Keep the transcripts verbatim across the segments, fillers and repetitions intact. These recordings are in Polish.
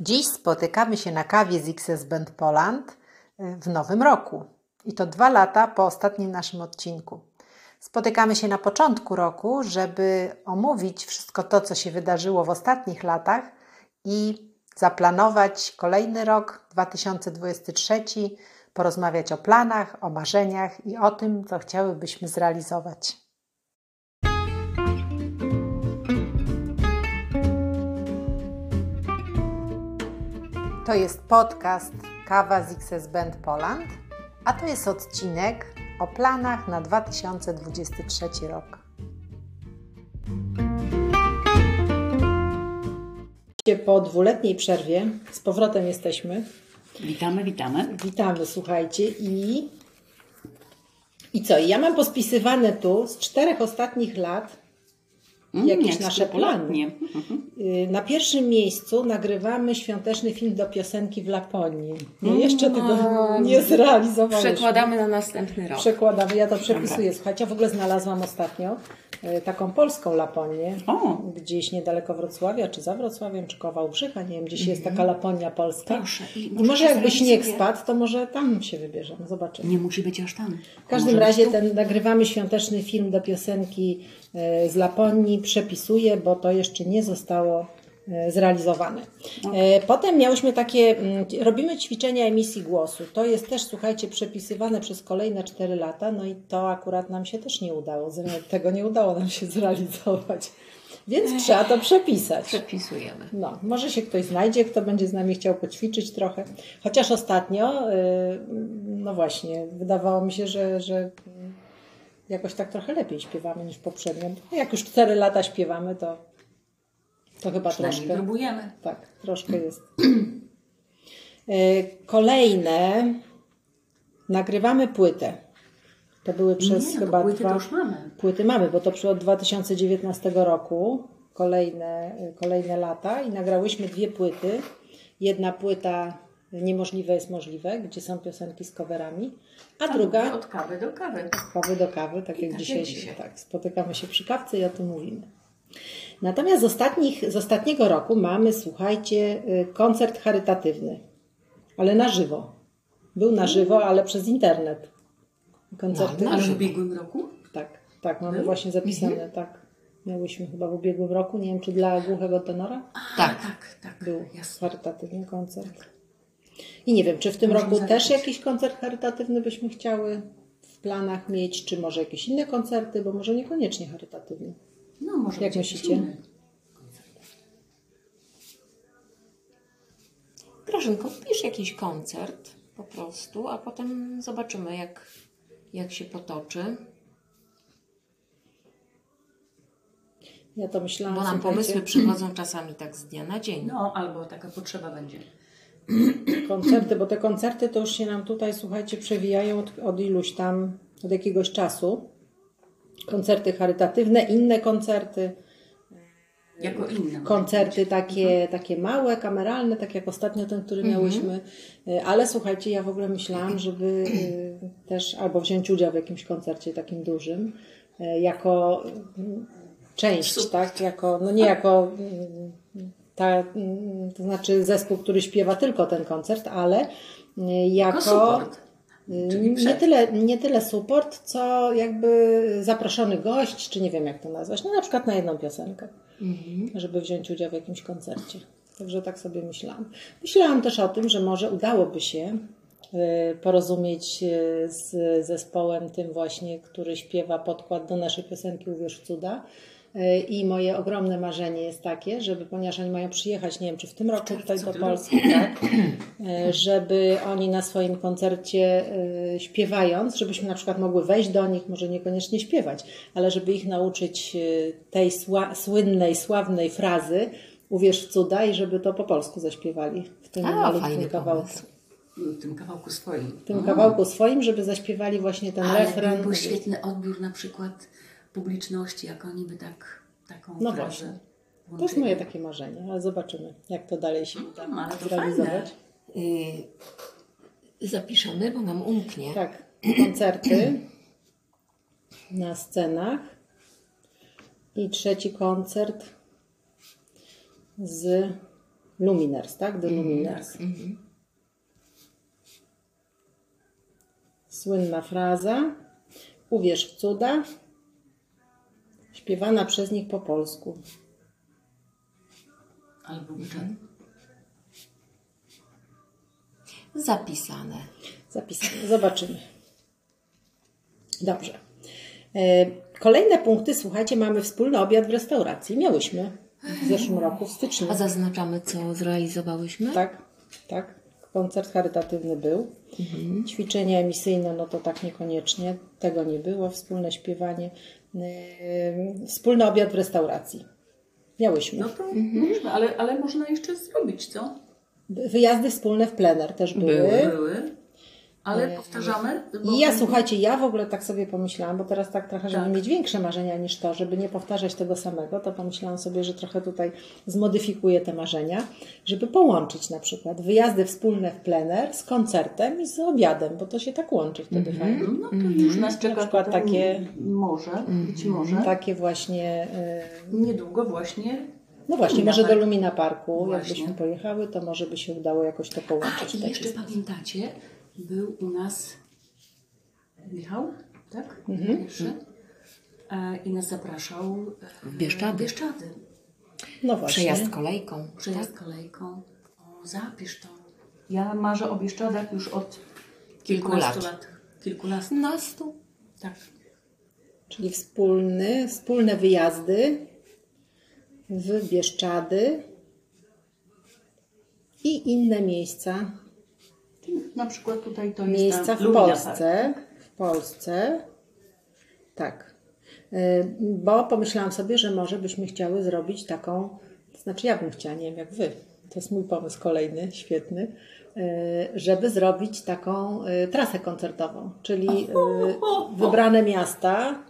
Dziś spotykamy się na kawie z X S Band Poland w nowym roku. I to dwa lata po ostatnim naszym odcinku. Spotykamy się na początku roku, żeby omówić wszystko to, co się wydarzyło w ostatnich latach i zaplanować kolejny rok dwa tysiące dwudziesty trzeci, porozmawiać o planach, o marzeniach i o tym, co chciałybyśmy zrealizować. To jest podcast Kawa z X S Band Poland, a to jest odcinek o planach na dwa tysiące dwudziesty trzeci rok. Po dwuletniej przerwie z powrotem jesteśmy. Witamy, witamy. Witamy, słuchajcie. I, i co? Ja mam pospisywane tu z czterech ostatnich lat Mm, jakieś nasze plany. Mm-hmm. Na pierwszym miejscu nagrywamy świąteczny film do piosenki w Laponii. No mm, jeszcze tego no, nie zrealizowaliśmy. Przekładamy na następny rok. Przekładamy, ja to przepisuję. Słuchajcie, w ogóle znalazłam ostatnio taką polską Laponię, o. gdzieś niedaleko Wrocławia, czy za Wrocławiem, czy koło Wałbrzycha, nie wiem, gdzieś mm-hmm. jest taka Laponia polska. Proszę, i może może jakby śnieg spadł, to może tam się wybierzemy, zobaczymy. Nie musi być aż tam. W każdym razie ten, nagrywamy świąteczny film do piosenki z Laponii, przepisuję, bo to jeszcze nie zostało zrealizowane. Okay. Potem miałyśmy takie, robimy ćwiczenia emisji głosu. To jest też, słuchajcie, przepisywane przez kolejne cztery lata, no i to akurat nam się też nie udało, tego nie udało nam się zrealizować. Więc Ech, trzeba to przepisać. Przepisujemy. No, może się ktoś znajdzie, kto będzie z nami chciał poćwiczyć trochę. Chociaż ostatnio, no właśnie, wydawało mi się, że... że jakoś tak trochę lepiej śpiewamy niż poprzednio. Jak już cztery lata śpiewamy, to, to chyba troszkę... próbujemy. Tak, troszkę jest. Kolejne. Nagrywamy płytę. To były przez Nie, chyba... Płyty dwa... już mamy. Płyty mamy, bo to od dwa tysiące dziewiętnastego roku. Kolejne, kolejne lata. I nagrałyśmy dwie płyty. Jedna płyta... Niemożliwe jest możliwe, gdzie są piosenki z coverami, a, a druga... Od kawy do kawy. Od kawy do kawy, tak I jak tak dzisiaj, dzisiaj. Tak, spotykamy się przy kawce i o tym mówimy. Natomiast z, ostatnich, z ostatniego roku mamy, słuchajcie, koncert charytatywny, ale na żywo. Był na żywo, ale przez internet. Koncerty no, na żywo. W ubiegłym roku? Tak, tak, mamy Był? właśnie zapisane, mhm. tak. Miałyśmy chyba w ubiegłym roku, nie wiem, czy dla głuchego tenora? A, tak, tak, tak. Był Jasne. charytatywny koncert. Tak. I nie wiem, czy w tym Możemy roku zagrać. też jakiś koncert charytatywny byśmy chciały w planach mieć, czy może jakieś inne koncerty, bo może niekoniecznie charytatywny. No, może Jak myślicie? Grażynko, wpisz jakiś koncert po prostu, a potem zobaczymy, jak, jak się potoczy. Ja to myślałam, bo nam słuchajcie. pomysły przychodzą czasami tak z dnia na dzień. No, albo taka potrzeba będzie. Koncerty, bo te koncerty to już się nam tutaj, słuchajcie, przewijają od, od iluś tam, od jakiegoś czasu. Koncerty charytatywne, inne koncerty. Jako inne. Koncerty takie, takie małe, kameralne, tak jak ostatnio ten, który miałyśmy. Ale słuchajcie, ja w ogóle myślałam, żeby też albo wziąć udział w jakimś koncercie takim dużym, jako część, tak? Jako, no nie jako... Ta, to znaczy zespół, który śpiewa tylko ten koncert, ale jako support. nie tyle, nie tyle support, co jakby zaproszony gość, czy nie wiem jak to nazwać, no na przykład na jedną piosenkę, mhm. żeby wziąć udział w jakimś koncercie. Także tak sobie myślałam. Myślałam też o tym, że może udałoby się porozumieć z zespołem tym właśnie, który śpiewa podkład do naszej piosenki Uwierz w cuda. I moje ogromne marzenie jest takie, żeby, ponieważ oni mają przyjechać, nie wiem, czy w tym roku tutaj do Polski, tak, żeby oni na swoim koncercie śpiewając, żebyśmy na przykład mogły wejść do nich, może niekoniecznie śpiewać, ale żeby ich nauczyć tej sła- słynnej, sławnej frazy Uwierz w cuda i żeby to po polsku zaśpiewali w tym, A, w tym kawałku. W tym kawałku swoim. W tym A. kawałku swoim, żeby zaśpiewali właśnie ten refren. Ale był świetny odbiór na przykład... publiczności, jak oni by tak, taką no właśnie. To jest moje takie marzenie, ale zobaczymy, jak to dalej się uda no, ale to zrealizować. Yy, zapiszemy, bo nam umknie. Tak, koncerty na scenach i trzeci koncert z Lumineers, tak? The Lumineers. Mm, tak. Mm-hmm. Słynna fraza. Uwierz w cuda. Śpiewana przez nich po polsku. Album ten. Zapisane. Zapisane. Zobaczymy. Dobrze. Kolejne punkty, słuchajcie, mamy wspólny obiad w restauracji. Miałyśmy w zeszłym roku, w styczniu. A zaznaczamy, co zrealizowałyśmy? Tak, tak. Koncert charytatywny był. Mhm. Ćwiczenia emisyjne, no to tak niekoniecznie. Tego nie było. Wspólne śpiewanie. Wspólny obiad w restauracji. Miałyśmy. No to mhm. ale, ale można jeszcze zrobić, co? Wyjazdy wspólne w plener też były. Były, były. Ale powtarzamy? I ja, słuchajcie, ja w ogóle tak sobie pomyślałam, bo teraz tak trochę, żeby tak. mieć większe marzenia niż to, żeby nie powtarzać tego samego, to pomyślałam sobie, że trochę tutaj zmodyfikuję te marzenia, żeby połączyć na przykład wyjazdy wspólne w plener z koncertem i z obiadem, bo to się tak łączy wtedy mm-hmm. fajnie. No to już mm-hmm. nas czeka na przykład takie... Może, być może. Takie właśnie... Yy... Niedługo właśnie... No właśnie, Lumina może Park. Do Lumina Parku, właśnie. Jakbyśmy pojechały, to może by się udało jakoś to połączyć. A, i jeszcze sposób. Pamiętacie... Był u nas Michał, tak? Mhm. I nas zapraszał w Bieszczady. Bieszczady. No właśnie. Przejazd kolejką. Przejazd tak? kolejką. O, zapisz to. Ja marzę o Bieszczadach już od kilku lat. lat. Kilkunastu. Tak. Czyli wspólny, wspólne wyjazdy w Bieszczady i inne miejsca. Na przykład tutaj to jest miejsca w Polsce, w Polsce, tak, bo pomyślałam sobie, że może byśmy chciały zrobić taką, to znaczy ja bym chciała, nie wiem jak wy, to jest mój pomysł kolejny, świetny, żeby zrobić taką trasę koncertową, czyli wybrane miasta,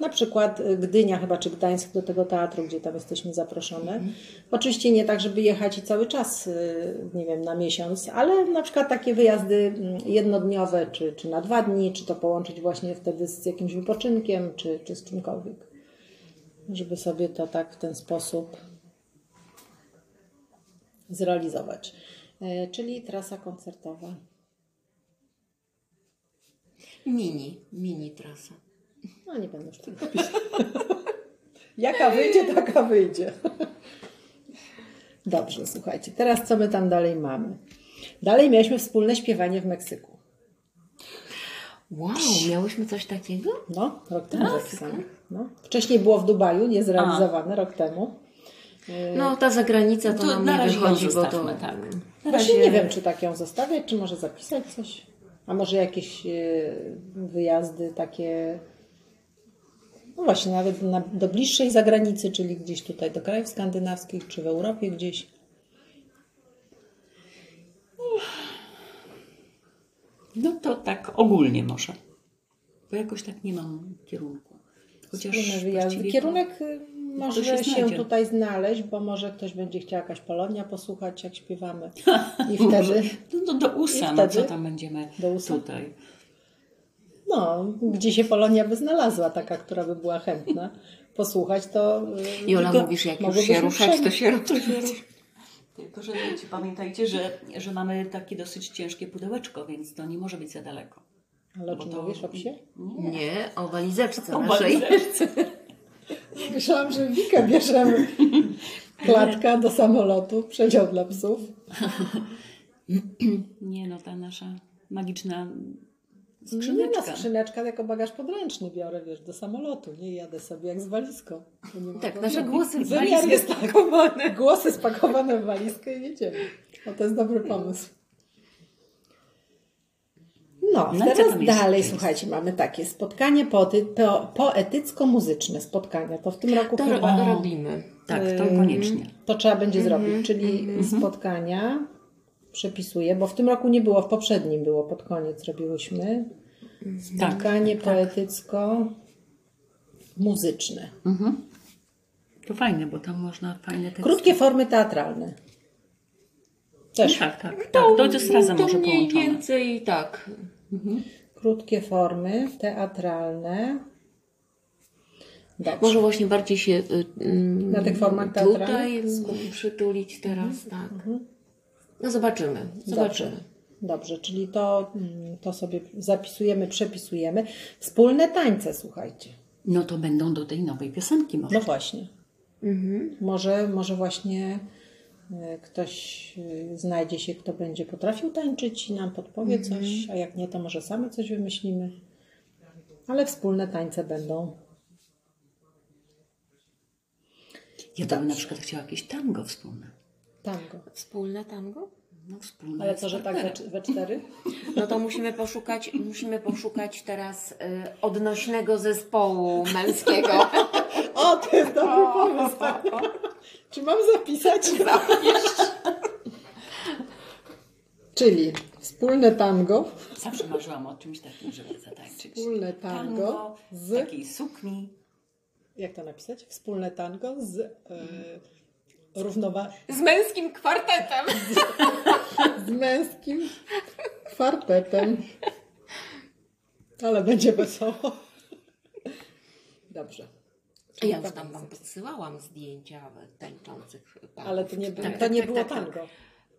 na przykład Gdynia chyba, czy Gdańsk do tego teatru, gdzie tam jesteśmy zaproszone. Mhm. Oczywiście nie tak, żeby jechać i cały czas, nie wiem, na miesiąc, ale na przykład takie wyjazdy jednodniowe, czy, czy na dwa dni, czy to połączyć właśnie wtedy z jakimś wypoczynkiem, czy, czy z czymkolwiek. Żeby sobie to tak w ten sposób zrealizować. Czyli trasa koncertowa. Mini, mini trasa. No nie będę już tego pisać. Jaka wyjdzie, taka wyjdzie. Dobrze, słuchajcie. Teraz co my tam dalej mamy? Dalej mieliśmy wspólne śpiewanie w Meksyku. Wow, miałyśmy coś takiego? No, rok temu zapisane. No. Wcześniej było w Dubaju, niezrealizowane A. rok temu. No ta zagranica to, to nam nie wychodzi, bo to... Tak. Właśnie razie... nie wiem, czy tak ją zostawiać, czy może zapisać coś. A może jakieś wyjazdy takie... No właśnie, nawet na, do bliższej zagranicy, czyli gdzieś tutaj do krajów skandynawskich, czy w Europie gdzieś. No to tak ogólnie może. Bo jakoś tak nie mam kierunku. Chociaż właściwie kierunek może się, się tutaj znaleźć, bo może ktoś będzie chciał jakaś Polonia posłuchać, jak śpiewamy. I wtedy... No, no do U S A, no, co tam będziemy do U S A. Tutaj. No, gdzie się Polonia by znalazła, taka, która by była chętna posłuchać, to... Jola, tylko, mówisz, jak już się ruszać, to się ruszać. Tylko, że wiecie, pamiętajcie, że, że mamy takie dosyć ciężkie pudełeczko, więc to nie może być za daleko. Ale o czym to... mówisz, o psie? Nie, nie o walizeczce o naszej. Myślałam, że Wikę bierzemy. Klatka do samolotu, przedział dla psów. Nie, no ta nasza magiczna... Skrzyneczka. Nie ma skrzyneczka, jako bagaż podręczny biorę, wiesz, do samolotu. Nie jadę sobie jak z walizką. Tak, nasze głosy w walizce jest spakowane. Głosy spakowane w walizkę i jedziemy. O, to jest dobry pomysł. No, no teraz dalej, słuchajcie, mamy takie spotkanie poety, po, poetycko-muzyczne spotkania. To w tym roku to chyba... robimy. Tak, to koniecznie. To trzeba będzie mm-hmm. zrobić, czyli mm-hmm. spotkania... Przepisuję, bo w tym roku nie było, w poprzednim było, pod koniec robiłyśmy spotkanie tak, tak. poetycko-muzyczne. Mhm. To fajne, bo tam można fajne teksty. Krótkie formy teatralne. Też. No tak, tak. tak. To, to jest razem to może mniej połączone. Więcej tak. Mhm. Krótkie formy teatralne. Dobrze. Może właśnie bardziej się mm, na tych formach tutaj przytulić teraz, mhm. tak. Mhm. No zobaczymy, zobaczymy. Dobrze. Dobrze, czyli to, to sobie zapisujemy, przepisujemy. Wspólne tańce, słuchajcie. No to będą do tej nowej piosenki może. No właśnie. Mhm. Może, może właśnie ktoś znajdzie się, kto będzie potrafił tańczyć i nam podpowie mhm. coś, a jak nie, to może same coś wymyślimy. Ale wspólne tańce będą. Ja tam na przykład chciała jakieś tango wspólne. Tango. Wspólne tango? No, wspólne. Ale co, że tak we, we cztery? No to musimy poszukać, musimy poszukać teraz y, odnośnego zespołu męskiego. O, to jest dobry pomysł. Czy mam zapisać? Czyli wspólne tango. Zawsze marzyłam o czymś takim, żeby zatańczyć. Wspólne tango, tango z takiej sukni. Jak to napisać? Wspólne tango z... Yy... Równowa... Z męskim kwartetem. Z, z męskim kwartetem. Ale będzie wesoło. Dobrze. Czyli ja już tam wam podsyłałam zdjęcia tańczących panów. Ale to nie, to nie było tango.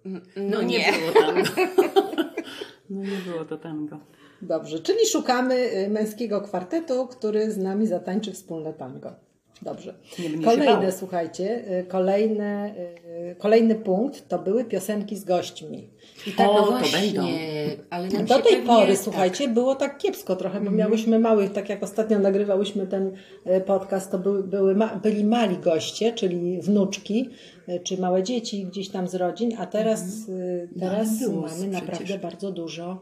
No, no nie. nie było tango. No nie było to tango. Dobrze, czyli szukamy męskiego kwartetu, który z nami zatańczy wspólne tango. Dobrze. Kolejne, słuchajcie, kolejne, kolejny punkt to były piosenki z gośćmi. I tak o, właśnie, to będą. Ale nam do tej pory, jest, słuchajcie, tak. było tak kiepsko trochę, bo miałyśmy małych, tak jak ostatnio nagrywałyśmy ten podcast, to były, były, byli mali goście, czyli wnuczki, czy małe dzieci gdzieś tam z rodzin, a teraz, mhm. teraz no, mamy przecież. naprawdę bardzo dużo.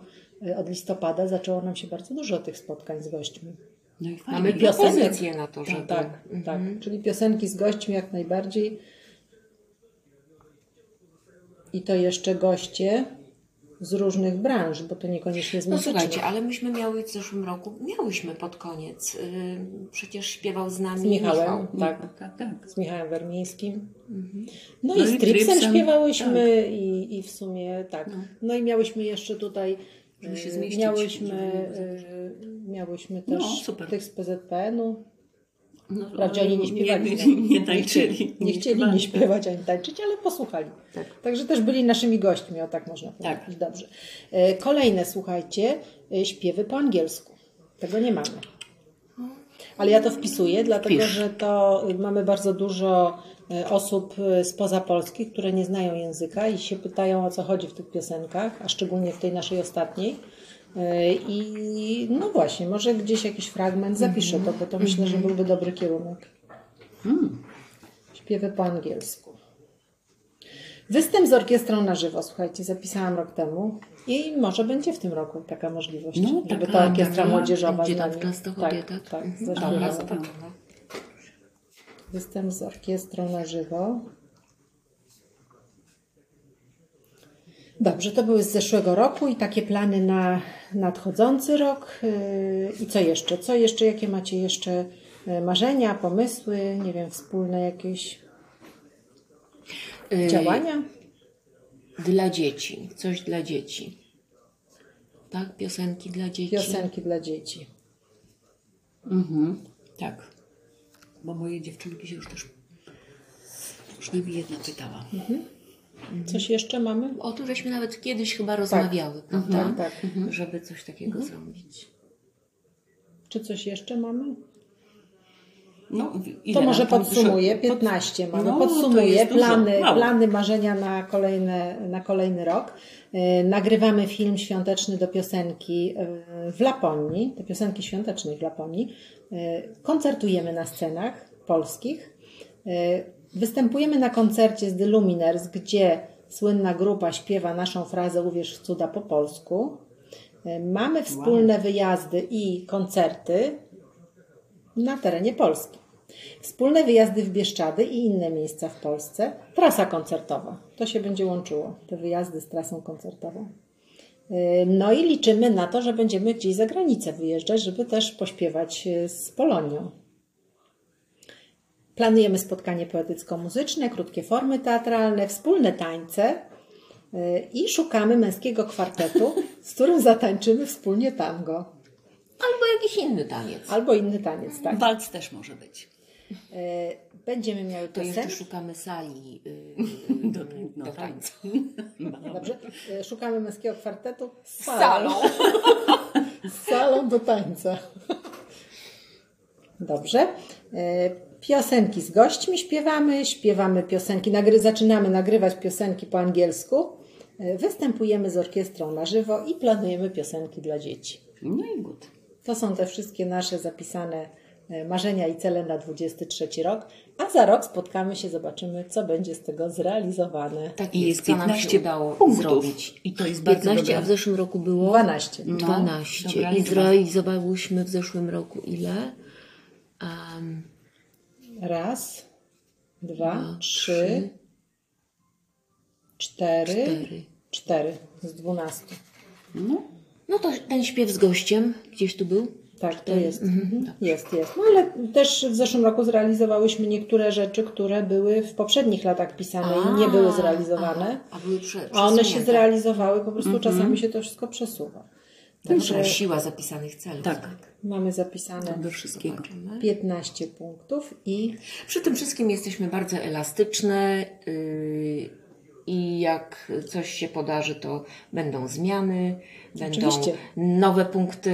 Od listopada zaczęło nam się bardzo dużo tych spotkań z gośćmi. No i fajnie. Mamy piosenki na to, że tak, tak, mhm. tak. Czyli piosenki z gośćmi jak najbardziej. I to jeszcze goście z różnych branż, bo to niekoniecznie z muzycznych. No słuchajcie, ale myśmy miały w zeszłym roku, miałyśmy pod koniec, yy, przecież śpiewał z nami z Michałem, Michał. tak, tak, tak, z Michałem Wermińskim. Mhm. No, no i z Tripsem śpiewałyśmy tak. i, i w sumie tak. No, no i miałyśmy jeszcze tutaj żeby się zmieścić, miałyśmy, żeby miałyśmy też no, tych z P Z P N u. No, Prawdzie oni nie śpiewali. Nie, nie, nie tańczyli. Nie, nie chcieli nie śpiewać ani tańczyć, ale posłuchali. Tak. Także też byli naszymi gośćmi, o tak można powiedzieć. Tak. Dobrze. Kolejne, słuchajcie, śpiewy po angielsku. Tego nie mamy. Ale ja to wpisuję, dlatego że to mamy bardzo dużo osób spoza Polski, które nie znają języka i się pytają, o co chodzi w tych piosenkach, a szczególnie w tej naszej ostatniej. I no właśnie, może gdzieś jakiś fragment zapiszę to, bo to myślę, że byłby dobry kierunek. Śpiewy po angielsku. Występ z orkiestrą na żywo, słuchajcie, zapisałam rok temu i może będzie w tym roku taka możliwość, no, żeby taka, ta orkiestra taka, młodzieżowa będzie tam w Częstochowie, tak? Tak, tak, mhm. zaczyna, tak. tak. Występ z orkiestrą na żywo. Dobrze, to były z zeszłego roku i takie plany na nadchodzący rok. I co jeszcze? Co jeszcze? Jakie macie jeszcze marzenia, pomysły? Nie wiem, wspólne jakieś działania? Dla dzieci. Coś dla dzieci. Tak? Piosenki dla dzieci. Piosenki dla dzieci. Mhm, tak. Bo moje dziewczynki się już też przynajmniej jedna pytała. Mhm. Coś jeszcze mamy? O tym żeśmy nawet kiedyś chyba rozmawiały, tak. prawda? Mhm, tak, mhm. Żeby coś takiego mhm. zrobić. Czy coś jeszcze mamy? No, to może podsumuję, piętnaście mamy. No, podsumuję plany, plany, marzenia na, kolejne, na kolejny rok. Nagrywamy film świąteczny do piosenki w Laponii, do piosenki świątecznej w Laponii. Koncertujemy na scenach polskich. Występujemy na koncercie z The Lumineers, gdzie słynna grupa śpiewa naszą frazę Uwierz w cuda po polsku. Mamy wspólne wow. wyjazdy i koncerty na terenie Polski. Wspólne wyjazdy w Bieszczady i inne miejsca w Polsce. Trasa koncertowa. To się będzie łączyło, te wyjazdy z trasą koncertową. No i liczymy na to, że będziemy gdzieś za granicę wyjeżdżać, żeby też pośpiewać z Polonią. Planujemy spotkanie poetycko-muzyczne, krótkie formy teatralne, wspólne tańce i szukamy męskiego kwartetu, z którym zatańczymy wspólnie tango. Albo jakiś inny taniec. Albo inny taniec, tak. Walc też może być. Będziemy miały to jeszcze szukamy sali yy, do, no, do tańca. Dobrze. Szukamy męskiego kwartetu z salą. Z salą do tańca. Dobrze. Piosenki z gośćmi śpiewamy, śpiewamy piosenki, nagry, zaczynamy nagrywać piosenki po angielsku, występujemy z orkiestrą na żywo i planujemy piosenki dla dzieci. No i good. To są te wszystkie nasze zapisane marzenia i cele na dwudziesty trzeci rok, a za rok spotkamy się, zobaczymy, co będzie z tego zrealizowane. Tak, i jest piętnaście udało zrobić. I to jest piętnaście, bardzo a w zeszłym roku było? dwanaście. No, dwanaście. Dobra, i zrealizowałyśmy w zeszłym roku ile? Um, Raz, dwa, dwa trzy, trzy cztery, cztery, cztery z dwunastu. No, no to ten śpiew z gościem gdzieś tu był? Tak, to jest. Mhm. Jest, jest. No ale też w zeszłym roku zrealizowałyśmy niektóre rzeczy, które były w poprzednich latach pisane a, i nie były zrealizowane. A, a, były prze, a one się zrealizowały, po prostu mhm. czasami się to wszystko przesuwa. Także siła zapisanych celów. Tak. tak. Mamy zapisane do wszystkiego. piętnaście punktów i... Przy tym wszystkim jesteśmy bardzo elastyczne yy, i jak coś się podarzy, to będą zmiany, będą Oczywiście. nowe punkty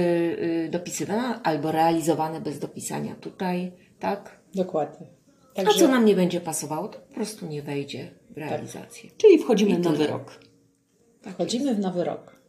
yy, dopisywane albo realizowane bez dopisania tutaj, tak? Dokładnie. Także... A co nam nie będzie pasowało, to po prostu nie wejdzie w realizację. Tak. Czyli wchodzimy w nowy rok. Tak Wchodzimy jest. w nowy rok.